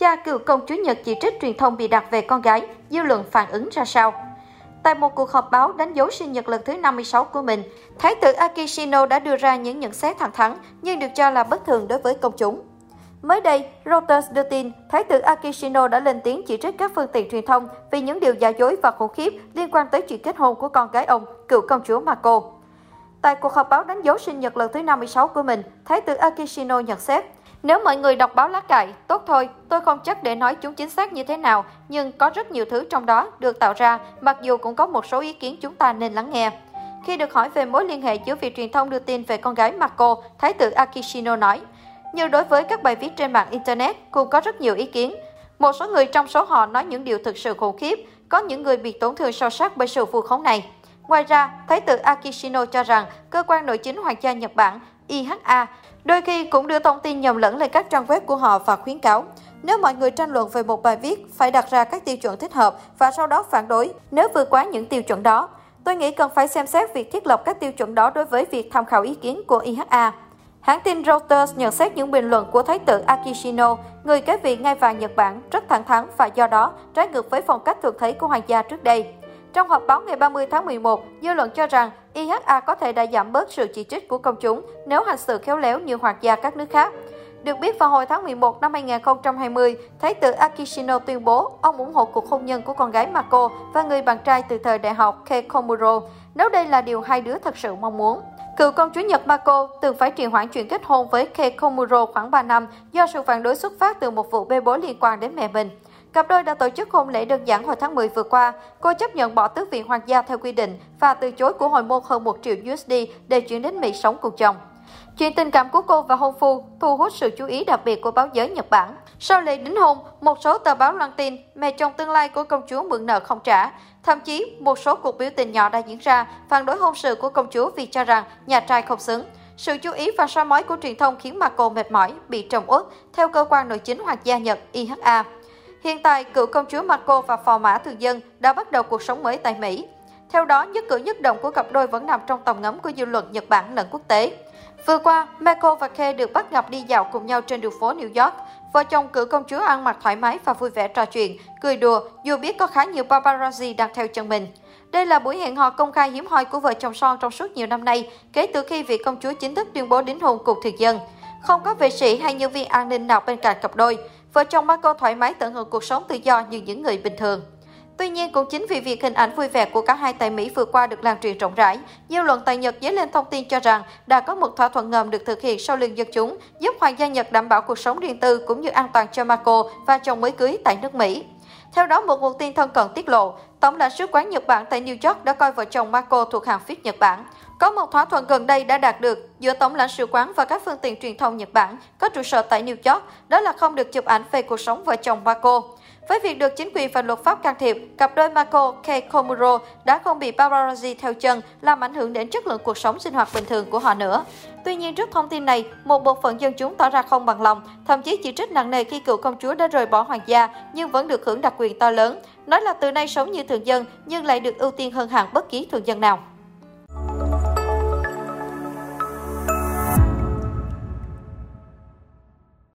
Cha cựu công chúa Nhật chỉ trích truyền thông bịa đặt về con gái, dư luận phản ứng ra sao? Tại một cuộc họp báo đánh dấu sinh nhật lần thứ 56 của mình, Thái tử Akishino đã đưa ra những nhận xét thẳng thắn nhưng được cho là bất thường đối với công chúng. Mới đây, Reuters đưa tin Thái tử Akishino đã lên tiếng chỉ trích các phương tiện truyền thông vì những điều giả dối và khủng khiếp liên quan tới chuyện kết hôn của con gái ông, cựu công chúa Mako. Tại cuộc họp báo đánh dấu sinh nhật lần thứ 56 của mình, Thái tử Akishino nhận xét: "Nếu mọi người đọc báo lá cải, tốt thôi, tôi không chắc để nói chúng chính xác như thế nào, nhưng có rất nhiều thứ trong đó được tạo ra, mặc dù cũng có một số ý kiến chúng ta nên lắng nghe." Khi được hỏi về mối liên hệ giữa việc truyền thông đưa tin về con gái Mako, Thái tử Akishino nói: "Như đối với các bài viết trên mạng Internet, cũng có rất nhiều ý kiến. Một số người trong số họ nói những điều thực sự khủng khiếp, có những người bị tổn thương sâu sắc bởi sự vu khống này." Ngoài ra, Thái tử Akishino cho rằng cơ quan nội chính hoàng gia Nhật Bản, IHA, đôi khi cũng đưa thông tin nhầm lẫn lên các trang web của họ và khuyến cáo, nếu mọi người tranh luận về một bài viết, phải đặt ra các tiêu chuẩn thích hợp và sau đó phản đối nếu vượt quá những tiêu chuẩn đó. Tôi nghĩ cần phải xem xét việc thiết lập các tiêu chuẩn đó đối với việc tham khảo ý kiến của IHA. Hãng tin Reuters nhận xét những bình luận của Thái tử Akishino, người kế vị ngai vàng Nhật Bản, rất thẳng thắn và do đó trái ngược với phong cách thường thấy của hoàng gia trước đây. Trong họp báo ngày 30 tháng 11, dư luận cho rằng IHA có thể đã giảm bớt sự chỉ trích của công chúng nếu hành xử khéo léo như hoàng gia các nước khác. Được biết, vào hồi tháng 11 năm 2020, Thái tử Akishino tuyên bố ông ủng hộ cuộc hôn nhân của con gái Mako và người bạn trai từ thời đại học Kei Komuro, nếu đây là điều hai đứa thật sự mong muốn. Cựu công chúa Nhật Mako từng phải trì hoãn chuyện kết hôn với Kei Komuro khoảng 3 năm do sự phản đối xuất phát từ một vụ bê bối liên quan đến mẹ mình. Cặp đôi đã tổ chức hôn lễ đơn giản hồi tháng 10 vừa qua. Cô chấp nhận bỏ tước vị hoàng gia theo quy định và từ chối của hồi môn hơn 1 triệu USD để chuyển đến Mỹ sống cùng chồng. Chuyện tình cảm của cô và hôn phu thu hút sự chú ý đặc biệt của báo giới Nhật Bản. Sau lễ đính hôn, một số tờ báo loan tin mẹ chồng tương lai của công chúa mượn nợ không trả. Thậm chí, một số cuộc biểu tình nhỏ đã diễn ra phản đối hôn sự của công chúa vì cho rằng nhà trai không xứng. Sự chú ý và soi mói của truyền thông khiến Mako mệt mỏi, bị trầm uất, theo cơ quan nội chính hoàng gia Nhật IHA. Hiện tại, cựu công chúa Mako và phò mã thường dân đã bắt đầu cuộc sống mới tại Mỹ. Theo đó, nhất cử nhất động của cặp đôi vẫn nằm trong tầm ngắm của dư luận Nhật Bản lẫn quốc tế. Vừa qua, Mako và Kei được bắt gặp đi dạo cùng nhau trên đường phố New York. Vợ chồng cựu công chúa ăn mặc thoải mái và vui vẻ trò chuyện, cười đùa dù biết có khá nhiều paparazzi đang theo chân mình. Đây là buổi hẹn hò công khai hiếm hoi của vợ chồng son trong suốt nhiều năm nay, kể từ khi vị công chúa chính thức tuyên bố đính hôn cùng thường dân. Không có vệ sĩ hay nhân viên an ninh nào bên cạnh cặp đôi, vợ chồng Mako thoải mái tận hưởng cuộc sống tự do như những người bình thường. Tuy nhiên, cũng chính vì việc hình ảnh vui vẻ của cả hai tại Mỹ vừa qua được lan truyền rộng rãi, dư luận tại Nhật dấy lên thông tin cho rằng đã có một thỏa thuận ngầm được thực hiện sau lưng dân chúng, giúp hoàng gia Nhật đảm bảo cuộc sống riêng tư cũng như an toàn cho Mako và chồng mới cưới tại nước Mỹ. Theo đó, một nguồn tin thân cận tiết lộ, Tổng lãnh sứ quán Nhật Bản tại New York đã coi vợ chồng Mako thuộc hàng VIP Nhật Bản. Có một thỏa thuận gần đây đã đạt được giữa Tổng lãnh sứ quán và các phương tiện truyền thông Nhật Bản có trụ sở tại New York, đó là không được chụp ảnh về cuộc sống vợ chồng Mako. Với việc được chính quyền và luật pháp can thiệp, cặp đôi Mako Kei Komuro đã không bị paparazzi theo chân, làm ảnh hưởng đến chất lượng cuộc sống sinh hoạt bình thường của họ nữa. Tuy nhiên, trước thông tin này, một bộ phận dân chúng tỏ ra không bằng lòng, thậm chí chỉ trích nặng nề khi cựu công chúa đã rời bỏ hoàng gia nhưng vẫn được hưởng đặc quyền to lớn, nói là từ nay sống như thường dân nhưng lại được ưu tiên hơn hẳn bất kỳ thường dân nào.